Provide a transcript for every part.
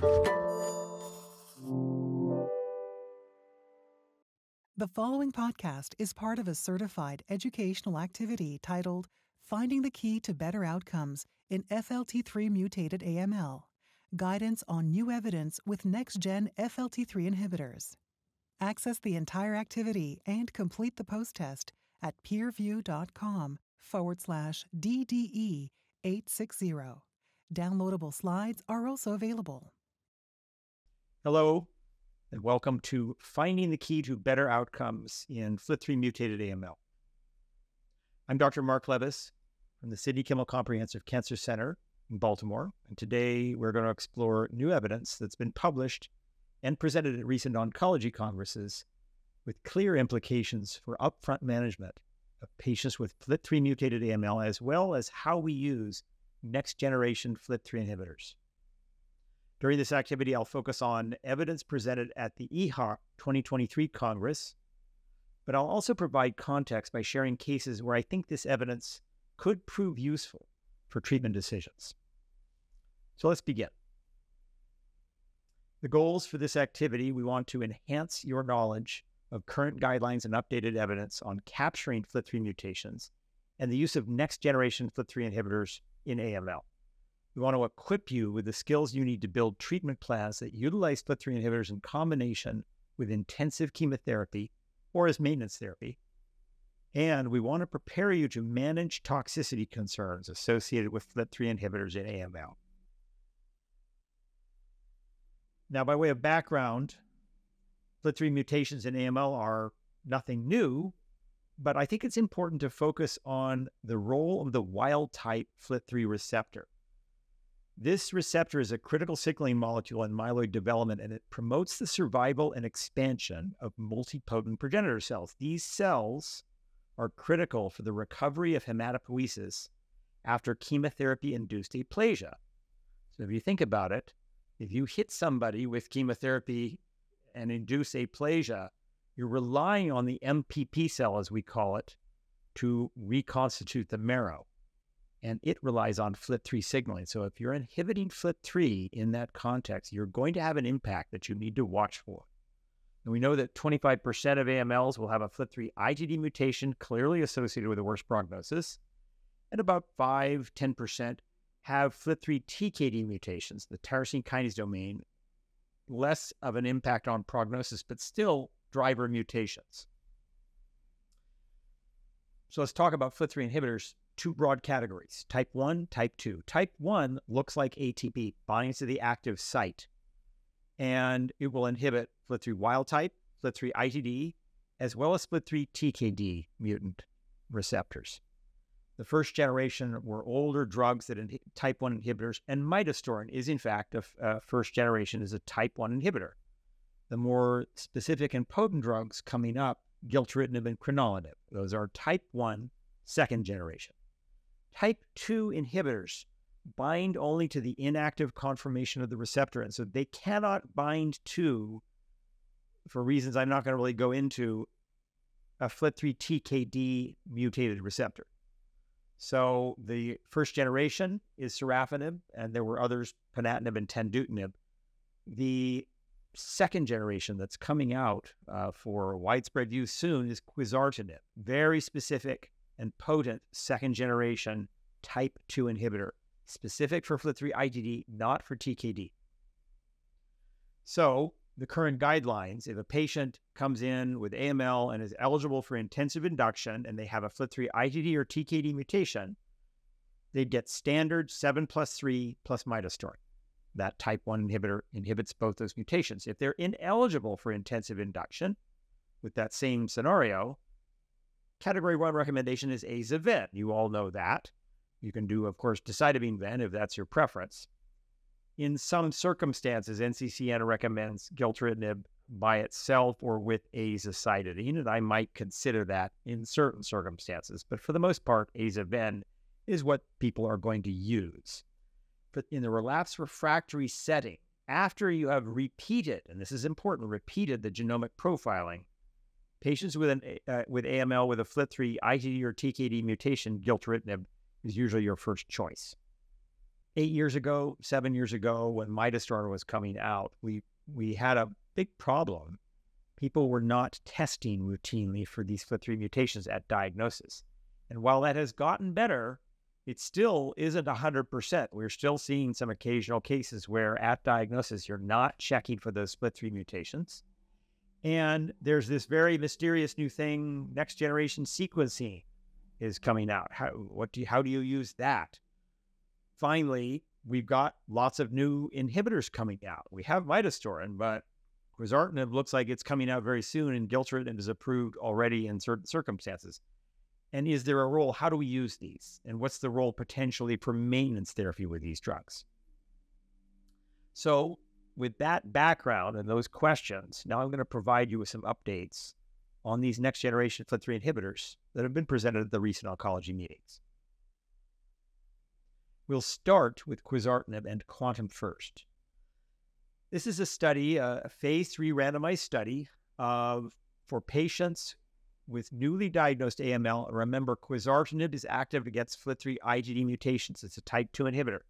The following podcast is part of a certified educational activity titled Finding the Key to Better Outcomes in FLT3 Mutated AML, Guidance on New Evidence with Next-Gen FLT3 Inhibitors. Access the entire activity and complete the post-test at PeerView.com/DDE860. Downloadable slides are also available. Hello, and welcome to Finding the Key to Better Outcomes in FLT3 Mutated AML. I'm Dr. Mark Levis from the Sidney Kimmel Comprehensive Cancer Center in Baltimore, and today we're going to explore new evidence that's been published and presented at recent oncology congresses with clear implications for upfront management of patients with FLT3 mutated AML, as well as how we use next-generation FLT3 inhibitors. During this activity, I'll focus on evidence presented at the EHA 2023 Congress, but I'll also provide context by sharing cases where I think this evidence could prove useful for treatment decisions. So let's begin. The goals for this activity: we want to enhance your knowledge of current guidelines and updated evidence on capturing FLT3 mutations and the use of next-generation FLT3 inhibitors in AML. We want to equip you with the skills you need to build treatment plans that utilize FLT3 inhibitors in combination with intensive chemotherapy or as maintenance therapy. And we want to prepare you to manage toxicity concerns associated with FLT3 inhibitors in AML. Now, by way of background, FLT3 mutations in AML are nothing new, but I think it's important to focus on the role of the wild-type FLT3 receptor. This receptor is a critical signaling molecule in myeloid development, and it promotes the survival and expansion of multipotent progenitor cells. These cells are critical for the recovery of hematopoiesis after chemotherapy-induced aplasia. So if you think about it, if you hit somebody with chemotherapy and induce aplasia, you're relying on the MPP cell, as we call it, to reconstitute the marrow. And it relies on FLT3 signaling. So if you're inhibiting FLT3 in that context, you're going to have an impact that you need to watch for. And we know that 25% of AMLs will have a FLT3 ITD mutation clearly associated with a worse prognosis, and about 5-10% have FLT3 TKD mutations, the tyrosine kinase domain, less of an impact on prognosis, but still driver mutations. So let's talk about FLT3 inhibitors. Two broad categories: type 1, type 2. Type 1 looks like ATP, binds to the active site, and it will inhibit FLT3 wild type, FLT3 ITD, as well as FLT3 TKD mutant receptors. The first generation were older drugs that type 1 inhibitors, and midostaurin is in fact a first generation is a type 1 inhibitor. The more specific and potent drugs coming up, gilteritinib and crenolanib, those are type 1 second generation. Type 2 inhibitors bind only to the inactive conformation of the receptor, and so they cannot bind to, for reasons I'm not going to really go into, a FLT3 TKD mutated receptor. So the first generation is sorafenib, and there were others, ponatinib and tendutinib. The second generation that's coming out for widespread use soon is quizartinib, very specific and potent second-generation type 2 inhibitor, specific for FLT3 ITD, not for TKD. So the current guidelines: if a patient comes in with AML and is eligible for intensive induction and they have a FLT3 ITD or TKD mutation, they get standard 7+3 plus midostaurin. That type 1 inhibitor inhibits both those mutations. If they're ineligible for intensive induction with that same scenario, Category 1 recommendation is Aza-Ven. You all know that. You can do, of course, decitabine Ven if that's your preference. In some circumstances, NCCN recommends gilteritinib by itself or with azacitidine, and I might consider that in certain circumstances. But for the most part, Aza-Ven is what people are going to use. But in the relapse refractory setting, after you have repeated, and this is important, repeated the genomic profiling, patients with AML with a FLT3 ITD or TKD mutation, gilteritinib is usually your first choice. 7 years ago, when midostaurin was coming out, we had a big problem. People were not testing routinely for these FLT3 mutations at diagnosis. And while that has gotten better, it still isn't 100%. We're still seeing some occasional cases where at diagnosis, you're not checking for those FLT3 mutations. And there's this very mysterious new thing, next generation sequencing is coming out. How do you use that? Finally, we've got lots of new inhibitors coming out. We have midostaurin, but quizartinib looks like it's coming out very soon, and gilteritinib is approved already in certain circumstances. And is there a role? How do we use these? And what's the role potentially for maintenance therapy with these drugs? So with that background and those questions, now I'm going to provide you with some updates on these next generation FLT3 inhibitors that have been presented at the recent oncology meetings. We'll start with quizartinib and QUANTUM-First. This is a study, a phase 3 randomized study for patients with newly diagnosed AML. Remember, quizartinib is active against FLT3 ITD mutations. It's a type 2 inhibitor.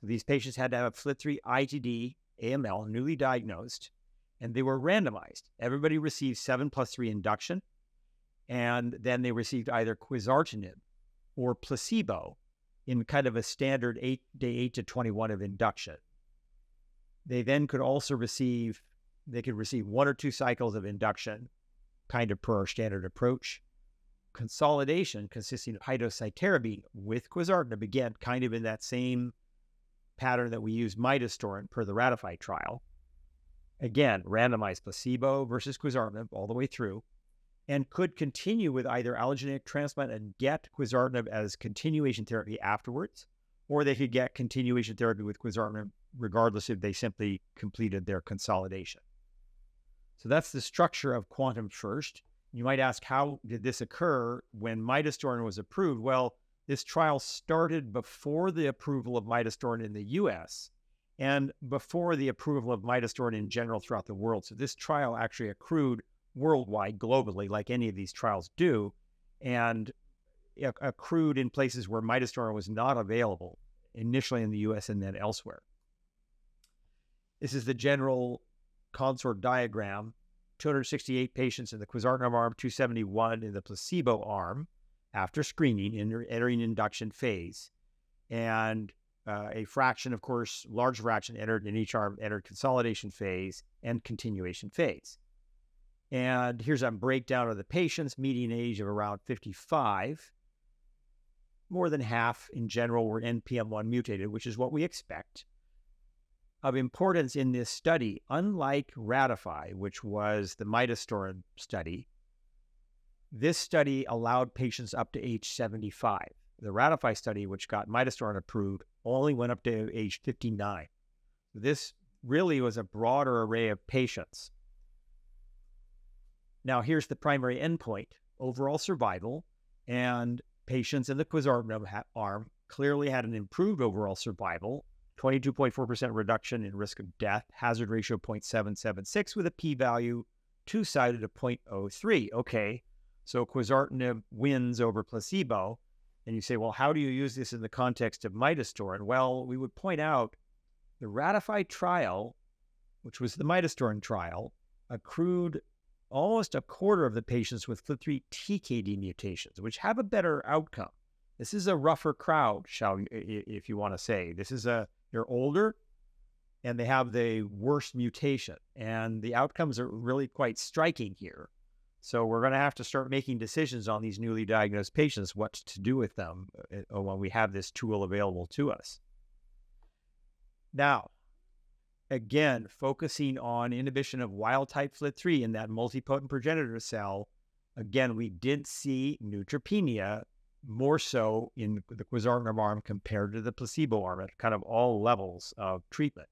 So these patients had to have a FLT3 ITD AML, newly diagnosed, and they were randomized. Everybody received 7+3 induction, and then they received either quizartinib or placebo in kind of a standard day 8 to 21 of induction. They then could also receive, they could receive 1 or 2 cycles of induction, kind of per our standard approach. Consolidation consisting of high-dose cytarabine with quizartinib, again, kind of in that same pattern that we use midostaurin per the RATIFY trial. Again, randomized placebo versus quizartinib all the way through, and could continue with either allogeneic transplant and get quizartinib as continuation therapy afterwards, or they could get continuation therapy with quizartinib regardless if they simply completed their consolidation. So that's the structure of QUANTUM-First. You might ask, how did this occur when midostaurin was approved? Well, this trial started before the approval of midostaurin in the U.S. and before the approval of midostaurin in general throughout the world. So this trial actually accrued worldwide, globally, like any of these trials do, and accrued in places where midostaurin was not available, initially in the U.S. and then elsewhere. This is the general consort diagram, 268 patients in the quizartinib arm, 271 in the placebo arm after screening and entering induction phase. And a fraction, of course, large fraction entered in each arm, entered consolidation phase and continuation phase. And here's a breakdown of the patients, median age of around 55. More than half in general were NPM1 mutated, which is what we expect. Of importance in this study, unlike RATIFY, which was the midostaurin study, this study allowed patients up to age 75. The RATIFY study, which got midostaurin approved, only went up to age 59. This really was a broader array of patients. Now, here's the primary endpoint, overall survival, and patients in the quizartinib arm clearly had an improved overall survival, 22.4% reduction in risk of death, hazard ratio 0.776 with a p-value two-sided of 0.03. Okay, so quizartinib wins over placebo. And you say, well, how do you use this in the context of midostaurin? Well, we would point out the RATIFY trial, which was the midostaurin trial, accrued almost a quarter of the patients with FLT3 TKD mutations, which have a better outcome. This is a rougher crowd, if you want to say. This is a, they're older and they have the worst mutation, and the outcomes are really quite striking here. So we're going to have to start making decisions on these newly diagnosed patients, what to do with them when we have this tool available to us. Now, again, focusing on inhibition of wild-type FLT3 in that multipotent progenitor cell, again, we did see neutropenia more so in the quizartinib arm compared to the placebo arm at kind of all levels of treatment.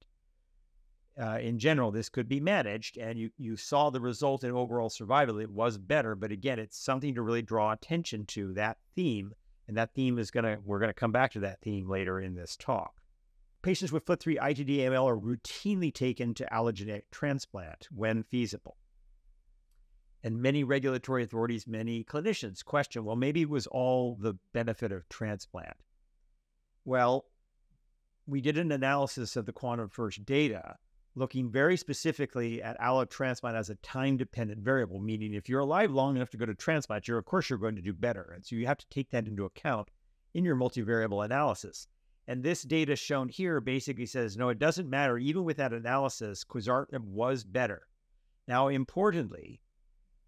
In general, this could be managed, and you saw the result in overall survival. It was better, but again, it's something to really draw attention to, that theme, and that theme is we're going to come back to that theme later in this talk. Patients with FLT3 ITD AML are routinely taken to allogeneic transplant when feasible. And many regulatory authorities, many clinicians question, well, maybe it was all the benefit of transplant. Well, we did an analysis of the QUANTUM-First data looking very specifically at allotransplant as a time-dependent variable, meaning if you're alive long enough to go to transplant, of course you're going to do better. And so you have to take that into account in your multivariable analysis. And this data shown here basically says, no, it doesn't matter. Even with that analysis, quizartinib was better. Now, importantly,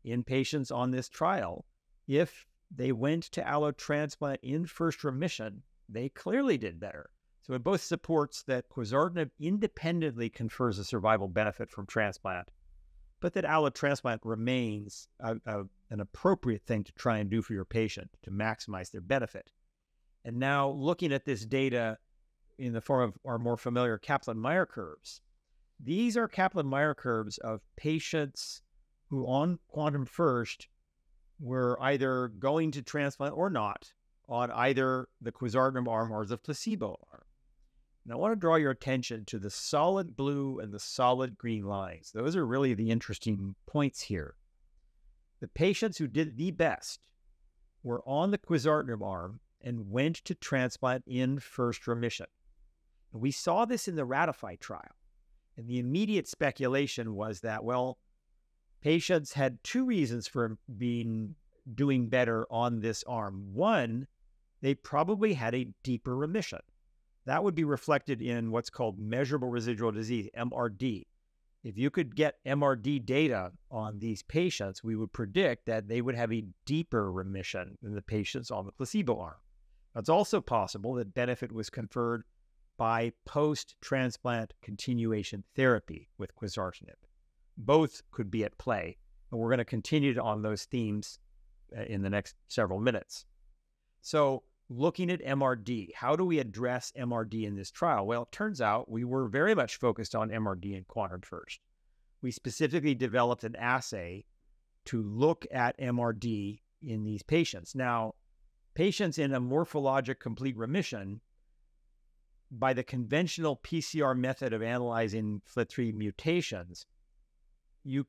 in patients on this trial, if they went to allotransplant in first remission, they clearly did better. So it both supports that quizartinib independently confers a survival benefit from transplant, but that allotransplant remains an appropriate thing to try and do for your patient to maximize their benefit. And now looking at this data in the form of our more familiar Kaplan-Meier curves, these are Kaplan-Meier curves of patients who on QUANTUM-First were either going to transplant or not on either the quizartinib arm or the placebo arm. And I want to draw your attention to the solid blue and the solid green lines. Those are really the interesting points here. The patients who did the best were on the quizartinib arm and went to transplant in first remission. And we saw this in the RATIFY trial. And the immediate speculation was that, well, patients had two reasons for doing better on this arm. One, they probably had a deeper remission. That would be reflected in what's called measurable residual disease, MRD. If you could get MRD data on these patients, we would predict that they would have a deeper remission than the patients on the placebo arm. It's also possible that benefit was conferred by post-transplant continuation therapy with quizartinib. Both could be at play, and we're going to continue on those themes in the next several minutes. So looking at MRD, how do we address MRD in this trial? Well, it turns out we were very much focused on MRD in QUANTUM-First. We specifically developed an assay to look at MRD in these patients. Now, patients in a morphologic complete remission, by the conventional PCR method of analyzing FLT3 mutations, you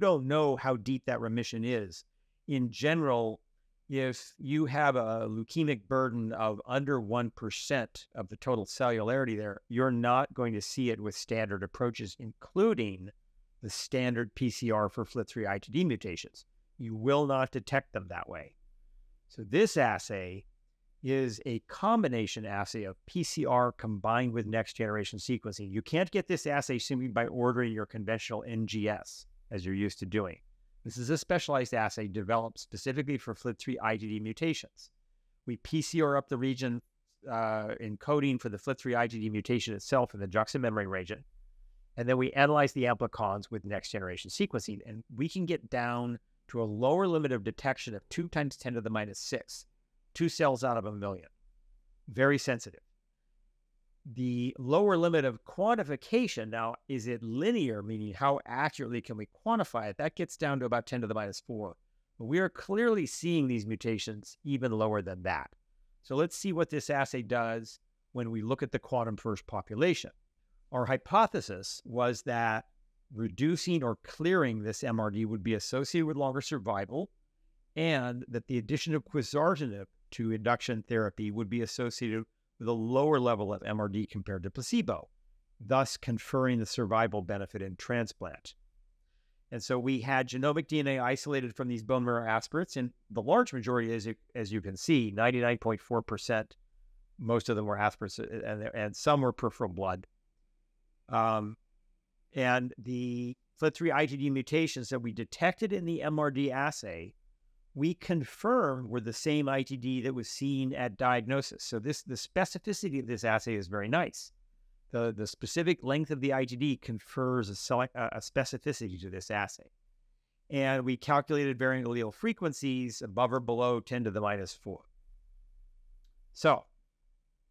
don't know how deep that remission is. In general, if you have a leukemic burden of under 1% of the total cellularity there, you're not going to see it with standard approaches, including the standard PCR for FLT3 ITD mutations. You will not detect them that way. So this assay is a combination assay of PCR combined with next-generation sequencing. You can't get this assay simply by ordering your conventional NGS, as you're used to doing. This is a specialized assay developed specifically for FLT3 ITD mutations. We PCR up the region encoding for the FLT3 ITD mutation itself in the juxta-membrane region, and then we analyze the amplicons with next-generation sequencing, and we can get down to a lower limit of detection of 2 × 10⁻⁶, 2 cells out of 1,000,000. Very sensitive. The lower limit of quantification now, is it linear, meaning how accurately can we quantify it? That gets down to about 10⁻⁴. But we are clearly seeing these mutations even lower than that. So let's see what this assay does when we look at the QUANTUM-First population. Our hypothesis was that reducing or clearing this MRD would be associated with longer survival, and that the addition of quizartinib to induction therapy would be associated with a lower level of MRD compared to placebo, thus conferring the survival benefit in transplant. And so we had genomic DNA isolated from these bone marrow aspirates, and the large majority, as you can see, 99.4%, most of them were aspirates, and some were peripheral blood. And the FLT3 ITD mutations that we detected in the MRD assay we confirm were the same ITD that was seen at diagnosis. So the specificity of this assay is very nice. The specific length of the ITD confers a specificity to this assay. And we calculated variant allele frequencies above or below 10⁻⁴. So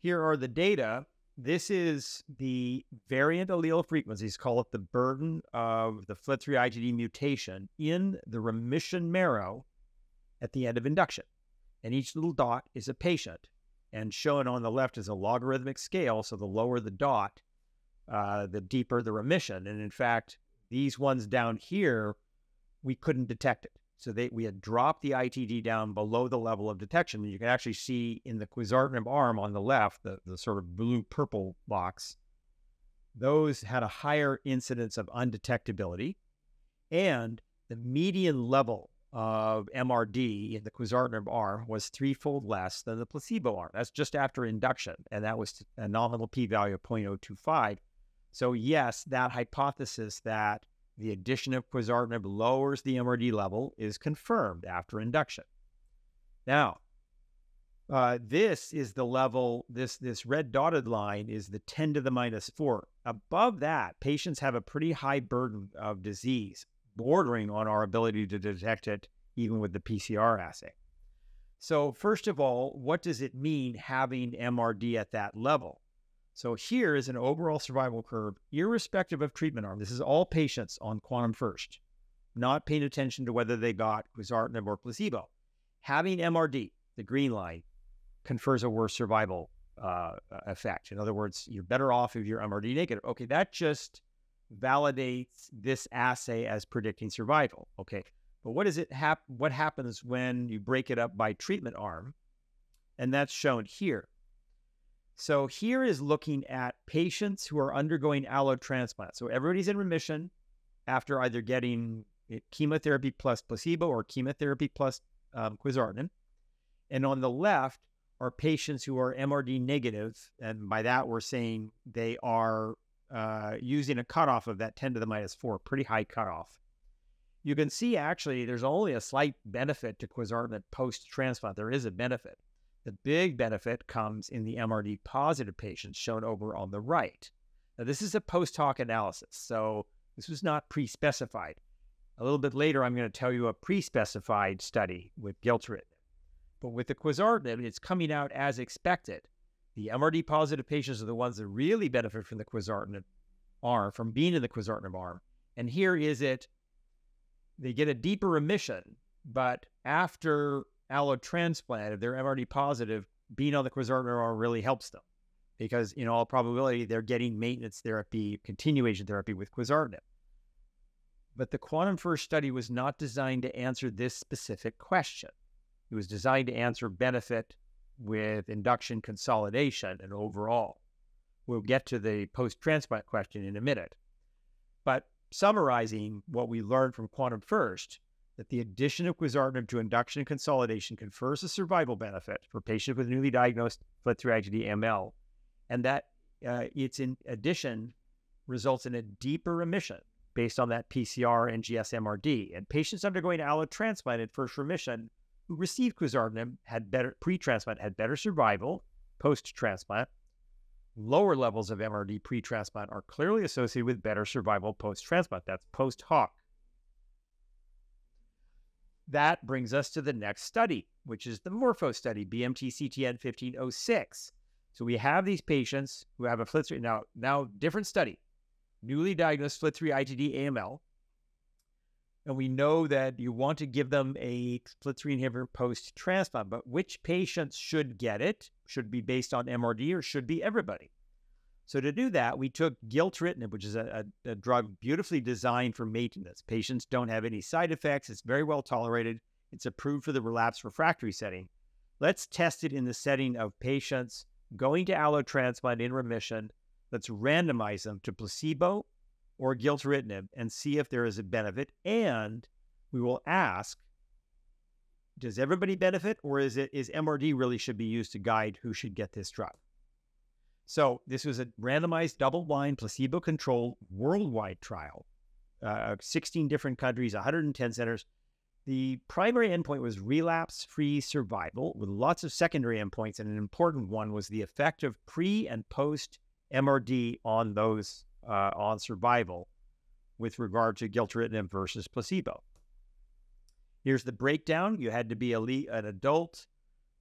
here are the data. This is the variant allele frequencies, call it the burden of the FLT3 ITD mutation in the remission marrow at the end of induction. And each little dot is a patient. And shown on the left is a logarithmic scale, so the lower the dot, the deeper the remission. And in fact, these ones down here, we couldn't detect it. So we had dropped the ITD down below the level of detection. You can actually see in the quizartinib arm on the left, the sort of blue-purple box, those had a higher incidence of undetectability. And the median level of MRD in the quizartinib arm was threefold less than the placebo arm. That's just after induction, and that was a nominal p-value of 0.025. So yes, that hypothesis that the addition of quizartinib lowers the MRD level is confirmed after induction. Now, this is the level, this red dotted line is the 10^-4. Above that, patients have a pretty high burden of disease, bordering on our ability to detect it even with the PCR assay. So first of all, what does it mean having MRD at that level? So here is an overall survival curve, irrespective of treatment arm. This is all patients on QUANTUM-First, not paying attention to whether they got quizartinib or placebo. Having MRD, the green line, confers a worse survival effect. In other words, you're better off if you're MRD negative. Okay, that just validates this assay as predicting survival. Okay, but what happens when you break it up by treatment arm? And that's shown here. So here is looking at patients who are undergoing allotransplant. So everybody's in remission after either getting chemotherapy plus placebo or chemotherapy plus quizartinib. And on the left are patients who are MRD negative. And by that, we're saying they are using a cutoff of that 10^-4, pretty high cutoff. You can see, actually, there's only a slight benefit to quizartinib post-transplant. There is a benefit. The big benefit comes in the MRD positive patients shown over on the right. Now, this is a post hoc analysis, so this was not pre-specified. A little bit later, I'm going to tell you a pre-specified study with gilteritinib. But with the quizartinib, it's coming out as expected. The MRD positive patients are the ones that really benefit from the quizartinib arm, from being in the quizartinib arm. And here is it. They get a deeper remission, but after allotransplant, if they're MRD positive, being on the quizartinib arm really helps them, because in all probability they're getting maintenance therapy, continuation therapy with quizartinib. But the QUANTUM-First study was not designed to answer this specific question. It was designed to answer benefit with induction, consolidation, and overall. We'll get to the post-transplant question in a minute. But summarizing what we learned from QUANTUM-First, that the addition of quizartinib to induction and consolidation confers a survival benefit for patients with newly diagnosed FLT3 ITD AML, and that its in addition results in a deeper remission based on that PCR NGS MRD. And patients undergoing allotransplant in first remission who received quizartinib had better pre-transplant, had better survival post-transplant. Lower levels of MRD pre-transplant are clearly associated with better survival post-transplant. That's post hoc. That brings us to the next study, which is the Morpho study, BMT CTN 1506. So we have these patients who have a FLT3, now different study, newly diagnosed FLT3 ITD AML. And we know that you want to give them a FLT3 inhibitor post-transplant, but which patients should get it? Should be based on MRD or should be everybody? So to do that, we took gilteritinib, which is a drug beautifully designed for maintenance. Patients don't have any side effects. It's very well tolerated. It's approved for the relapse refractory setting. Let's test it in the setting of patients going to allotransplant in remission. Let's randomize them to placebo or gilteritinib and see if there is a benefit. And we will ask, does everybody benefit, or is MRD really should be used to guide who should get this drug? So this was a randomized, double-blind, placebo-controlled, worldwide trial, 16 different countries, 110 centers. The primary endpoint was relapse-free survival, with lots of secondary endpoints, and an important one was the effect of pre- and post-MRD on those on survival with regard to gilteritinib versus placebo. Here's the breakdown. You had to be an adult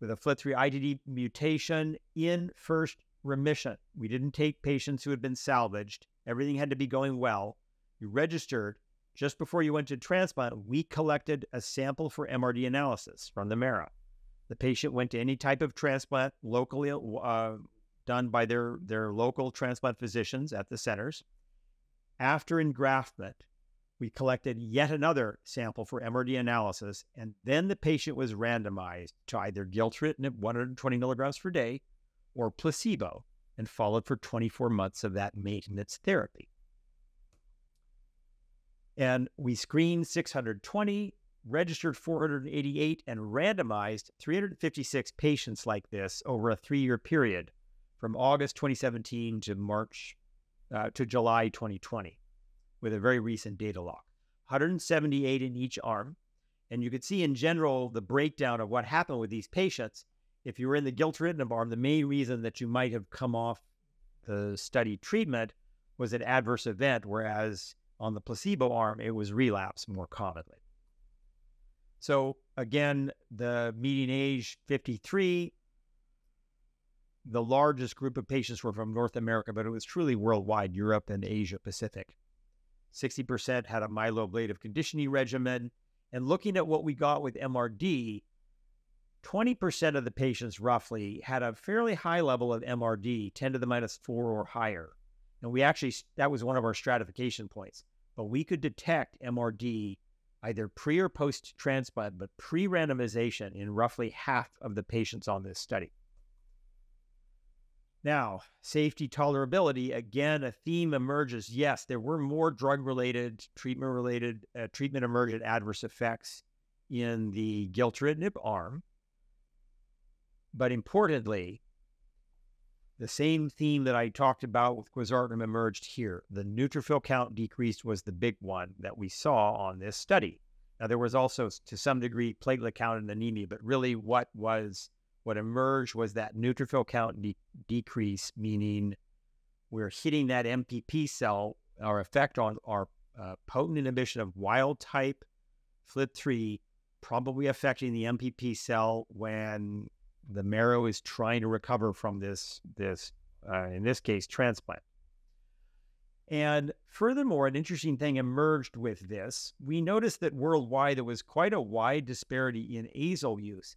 with a FLT3 ITD mutation in first remission. We didn't take patients who had been salvaged. Everything had to be going well. You registered just before you went to transplant. We collected a sample for MRD analysis from the marrow. The patient went to any type of transplant locally done by their local transplant physicians at the centers. After engraftment, we collected yet another sample for MRD analysis, and then the patient was randomized to either gilteritinib 120 milligrams per day or placebo and followed for 24 months of that maintenance therapy. And we screened 620, registered 488, and randomized 356 patients like this over a 3-year period from August 2017 to July 2020. With a very recent data log, 178 in each arm. And you could see in general the breakdown of what happened with these patients. If you were in the gilteritinib arm, the main reason that you might have come off the study treatment was an adverse event, whereas on the placebo arm, it was relapse more commonly. So again, the median age 53. The largest group of patients were from North America, but it was truly worldwide, Europe and Asia Pacific. 60% had a myeloablative conditioning regimen. And looking at what we got with MRD, 20% of the patients roughly had a fairly high level of MRD, 10 to the minus 4 or higher. And we actually, that was one of our stratification points. But we could detect MRD either pre or post-transplant, but pre-randomization in roughly half of the patients on this study. Now, safety tolerability, again, a theme emerges. Yes, there were more drug-related, treatment-related, treatment-emergent adverse effects in the gilteritinib arm. But importantly, the same theme that I talked about with quizartinib emerged here. The neutrophil count decreased was the big one that we saw on this study. Now, there was also, to some degree, platelet count and anemia, but really what emerged was that neutrophil count decrease, meaning we're hitting that MPP cell, our effect on our potent inhibition of wild-type FLT3, probably affecting the MPP cell when the marrow is trying to recover from this in this case, transplant. And furthermore, an interesting thing emerged with this. We noticed that worldwide, there was quite a wide disparity in azole use.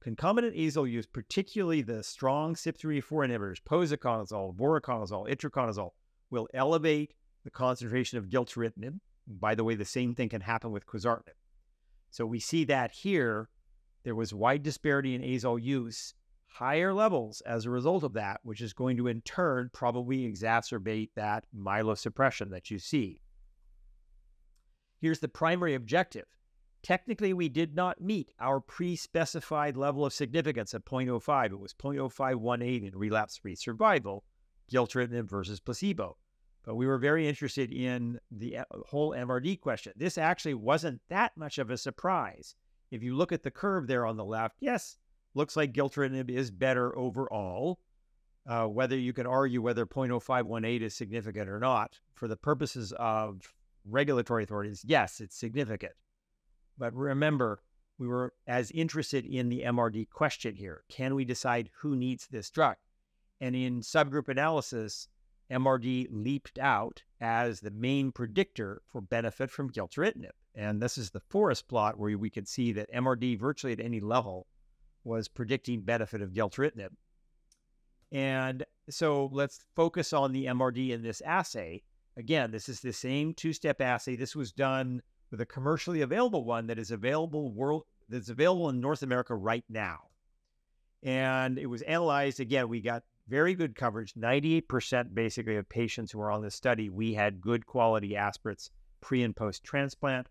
Concomitant azole use, particularly the strong CYP3A4 inhibitors, posaconazole, voriconazole, itraconazole, will elevate the concentration of gilteritinib. By the way, the same thing can happen with quizartinib. So we see that here. There was wide disparity in azole use, higher levels as a result of that, which is going to in turn probably exacerbate that myelosuppression that you see. Here's the primary objective. Technically, we did not meet our pre-specified level of significance at 0.05. It was 0.0518 in relapse-free survival, gilteritinib versus placebo. But we were very interested in the whole MRD question. This actually wasn't that much of a surprise. If you look at the curve there on the left, yes, looks like gilteritinib is better overall. Whether you can argue whether 0.0518 is significant or not, for the purposes of regulatory authorities, yes, it's significant. But remember, we were as interested in the MRD question here. Can we decide who needs this drug? And in subgroup analysis, MRD leaped out as the main predictor for benefit from gilteritinib. And this is the forest plot where we could see that MRD virtually at any level was predicting benefit of gilteritinib. And so let's focus on the MRD in this assay. Again, this is the same two-step assay. This was done with a commercially available one that's available in North America right now. And it was analyzed. Again, we got very good coverage. 98% basically of patients who were on this study, we had good quality aspirates pre and post-transplant.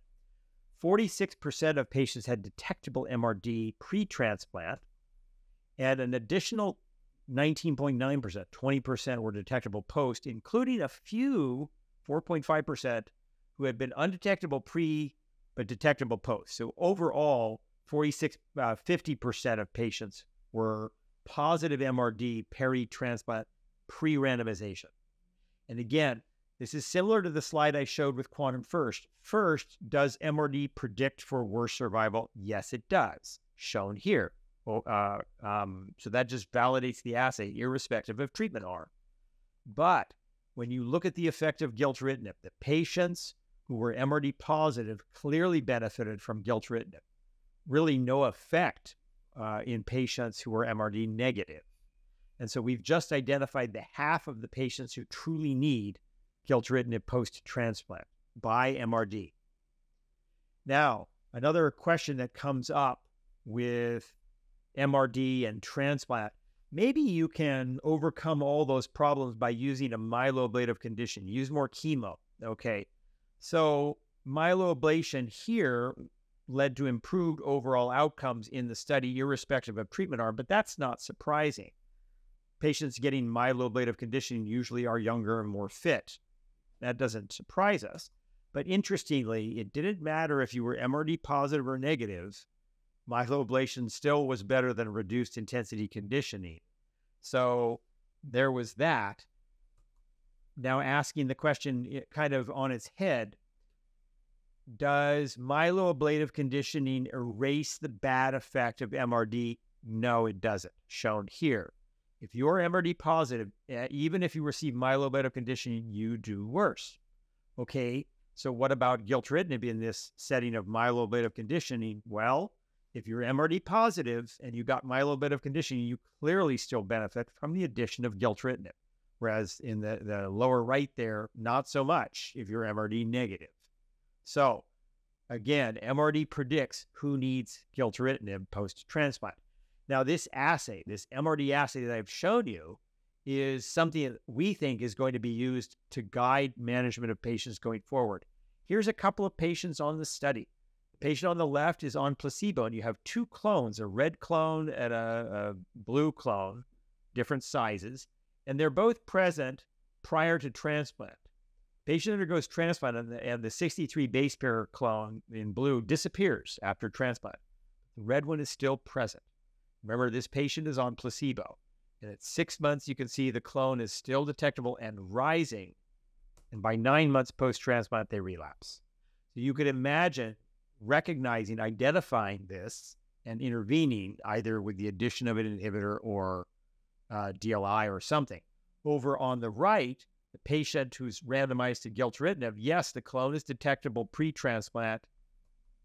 46% of patients had detectable MRD pre-transplant. And an additional 19.9%, 20% were detectable post, including a few, 4.5%, who had been undetectable pre, but detectable post. So overall, 50% of patients were positive MRD peri-transplant pre-randomization. And again, this is similar to the slide I showed with QUANTUM-First. First, does MRD predict for worse survival? Yes, it does, shown here. So that just validates the assay, irrespective of treatment arm. But when you look at the effect of gilteritinib, the patients who were MRD positive clearly benefited from gilteritinib. Really no effect in patients who were MRD negative. And so we've just identified the half of the patients who truly need gilteritinib post-transplant. by MRD. Now, another question that comes up with MRD and transplant, maybe you can overcome all those problems by using a myeloablative condition. Use more chemo. Okay, so myeloablation here led to improved overall outcomes in the study, irrespective of treatment arm, but that's not surprising. Patients getting myeloablative conditioning usually are younger and more fit. That doesn't surprise us. But interestingly, it didn't matter if you were MRD positive or negative, myeloablation still was better than reduced intensity conditioning. So there was that. Now asking the question kind of on its head, does myeloablative conditioning erase the bad effect of MRD? No, it doesn't, shown here. If you're MRD positive, even if you receive myeloablative conditioning, you do worse. Okay, so what about gilteritinib in this setting of myeloablative conditioning? Well, if you're MRD positive and you got myeloablative conditioning, you clearly still benefit from the addition of gilteritinib, whereas in the lower right there, not so much if you're MRD negative. So again, MRD predicts who needs gilteritinib post-transplant. Now this assay, this MRD assay that I've shown you, is something that we think is going to be used to guide management of patients going forward. Here's a couple of patients on the study. The patient on the left is on placebo, and you have two clones, a red clone and a blue clone, different sizes, and they're both present prior to transplant. Patient undergoes transplant, and the 63 base pair clone in blue disappears after transplant. The red one is still present. Remember, this patient is on placebo. And at 6 months, you can see the clone is still detectable and rising. And by 9 months post-transplant, they relapse. So you could imagine recognizing, identifying this, and intervening either with the addition of an inhibitor or DLI or something. Over on the right, the patient who's randomized to gilteritinib, yes, the clone is detectable pre-transplant,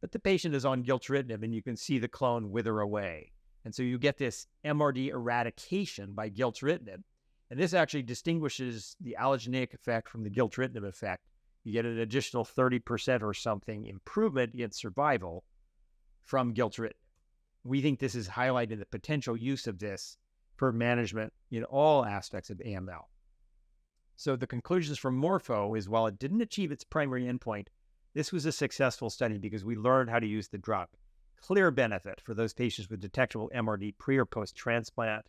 but the patient is on gilteritinib, and you can see the clone wither away. And so you get this MRD eradication by gilteritinib. And this actually distinguishes the allogeneic effect from the gilteritinib effect. You get an additional 30% or something improvement in survival from gilteritinib. We think this is highlighting the potential use of this for management in all aspects of AML. So the conclusions from Morpho is, while it didn't achieve its primary endpoint, this was a successful study because we learned how to use the drug. Clear benefit for those patients with detectable MRD pre or post-transplant,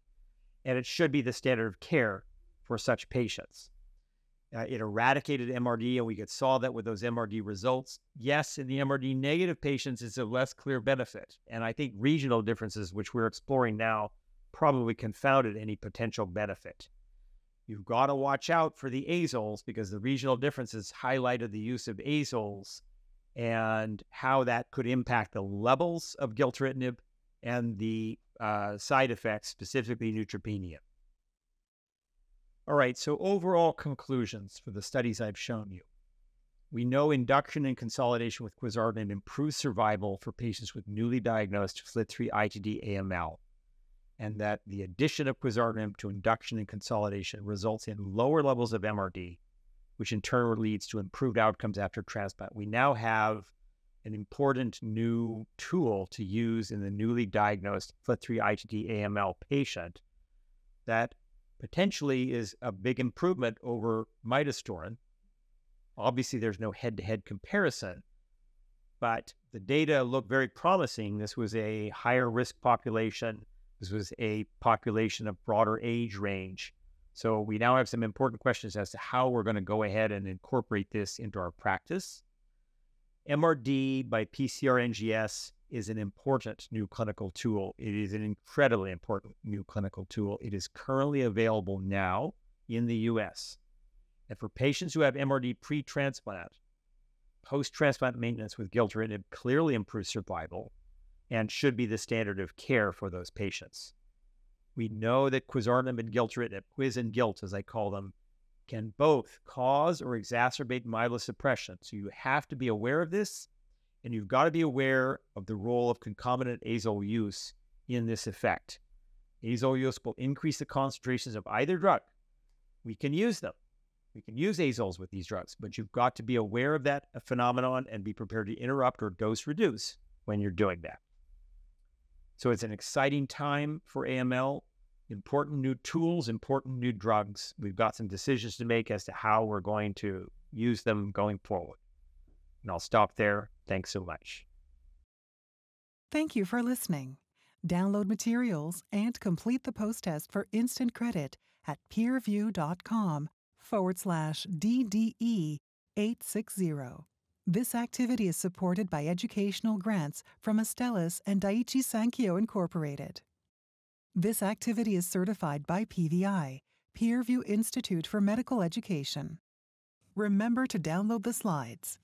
and it should be the standard of care for such patients. It eradicated MRD, and we could saw that with those MRD results. Yes, in the MRD negative patients, it's a less clear benefit, and I think regional differences, which we're exploring now, probably confounded any potential benefit. You've got to watch out for the azoles because the regional differences highlighted the use of azoles and how that could impact the levels of gilteritinib and the side effects, specifically neutropenia. All right, so overall conclusions for the studies I've shown you. We know induction and consolidation with quizartinib improves survival for patients with newly diagnosed FLT3 ITD AML, and that the addition of quizartinib to induction and consolidation results in lower levels of MRD, which in turn leads to improved outcomes after transplant. We now have an important new tool to use in the newly diagnosed FLT3 ITD AML patient that potentially is a big improvement over midostaurin. Obviously, there's no head-to-head comparison, but the data look very promising. This was a higher risk population. This was a population of broader age range. So we now have some important questions as to how we're going to go ahead and incorporate this into our practice. MRD by PCR NGS is an important new clinical tool. It is an incredibly important new clinical tool. It is currently available now in the U.S. And for patients who have MRD pre-transplant, post-transplant maintenance with gilteritinib clearly improves survival and should be the standard of care for those patients. We know that quizartinib and gilteritinib, quiz and gilt as I call them, can both cause or exacerbate myelosuppression. So you have to be aware of this, and you've got to be aware of the role of concomitant azole use in this effect. Azole use will increase the concentrations of either drug. We can use them, We can use azoles with these drugs, but you've got to be aware of that phenomenon and be prepared to interrupt or dose reduce when you're doing that. So it's an exciting time for AML, important new tools, important new drugs. We've got some decisions to make as to how we're going to use them going forward. And I'll stop there. Thanks so much. Thank you for listening. Download materials and complete the post test for instant credit at peerview.com/DDE860. This activity is supported by educational grants from Astellas and Daiichi Sankyo Incorporated. This activity is certified by PVI, PeerView Institute for Medical Education. Remember to download the slides.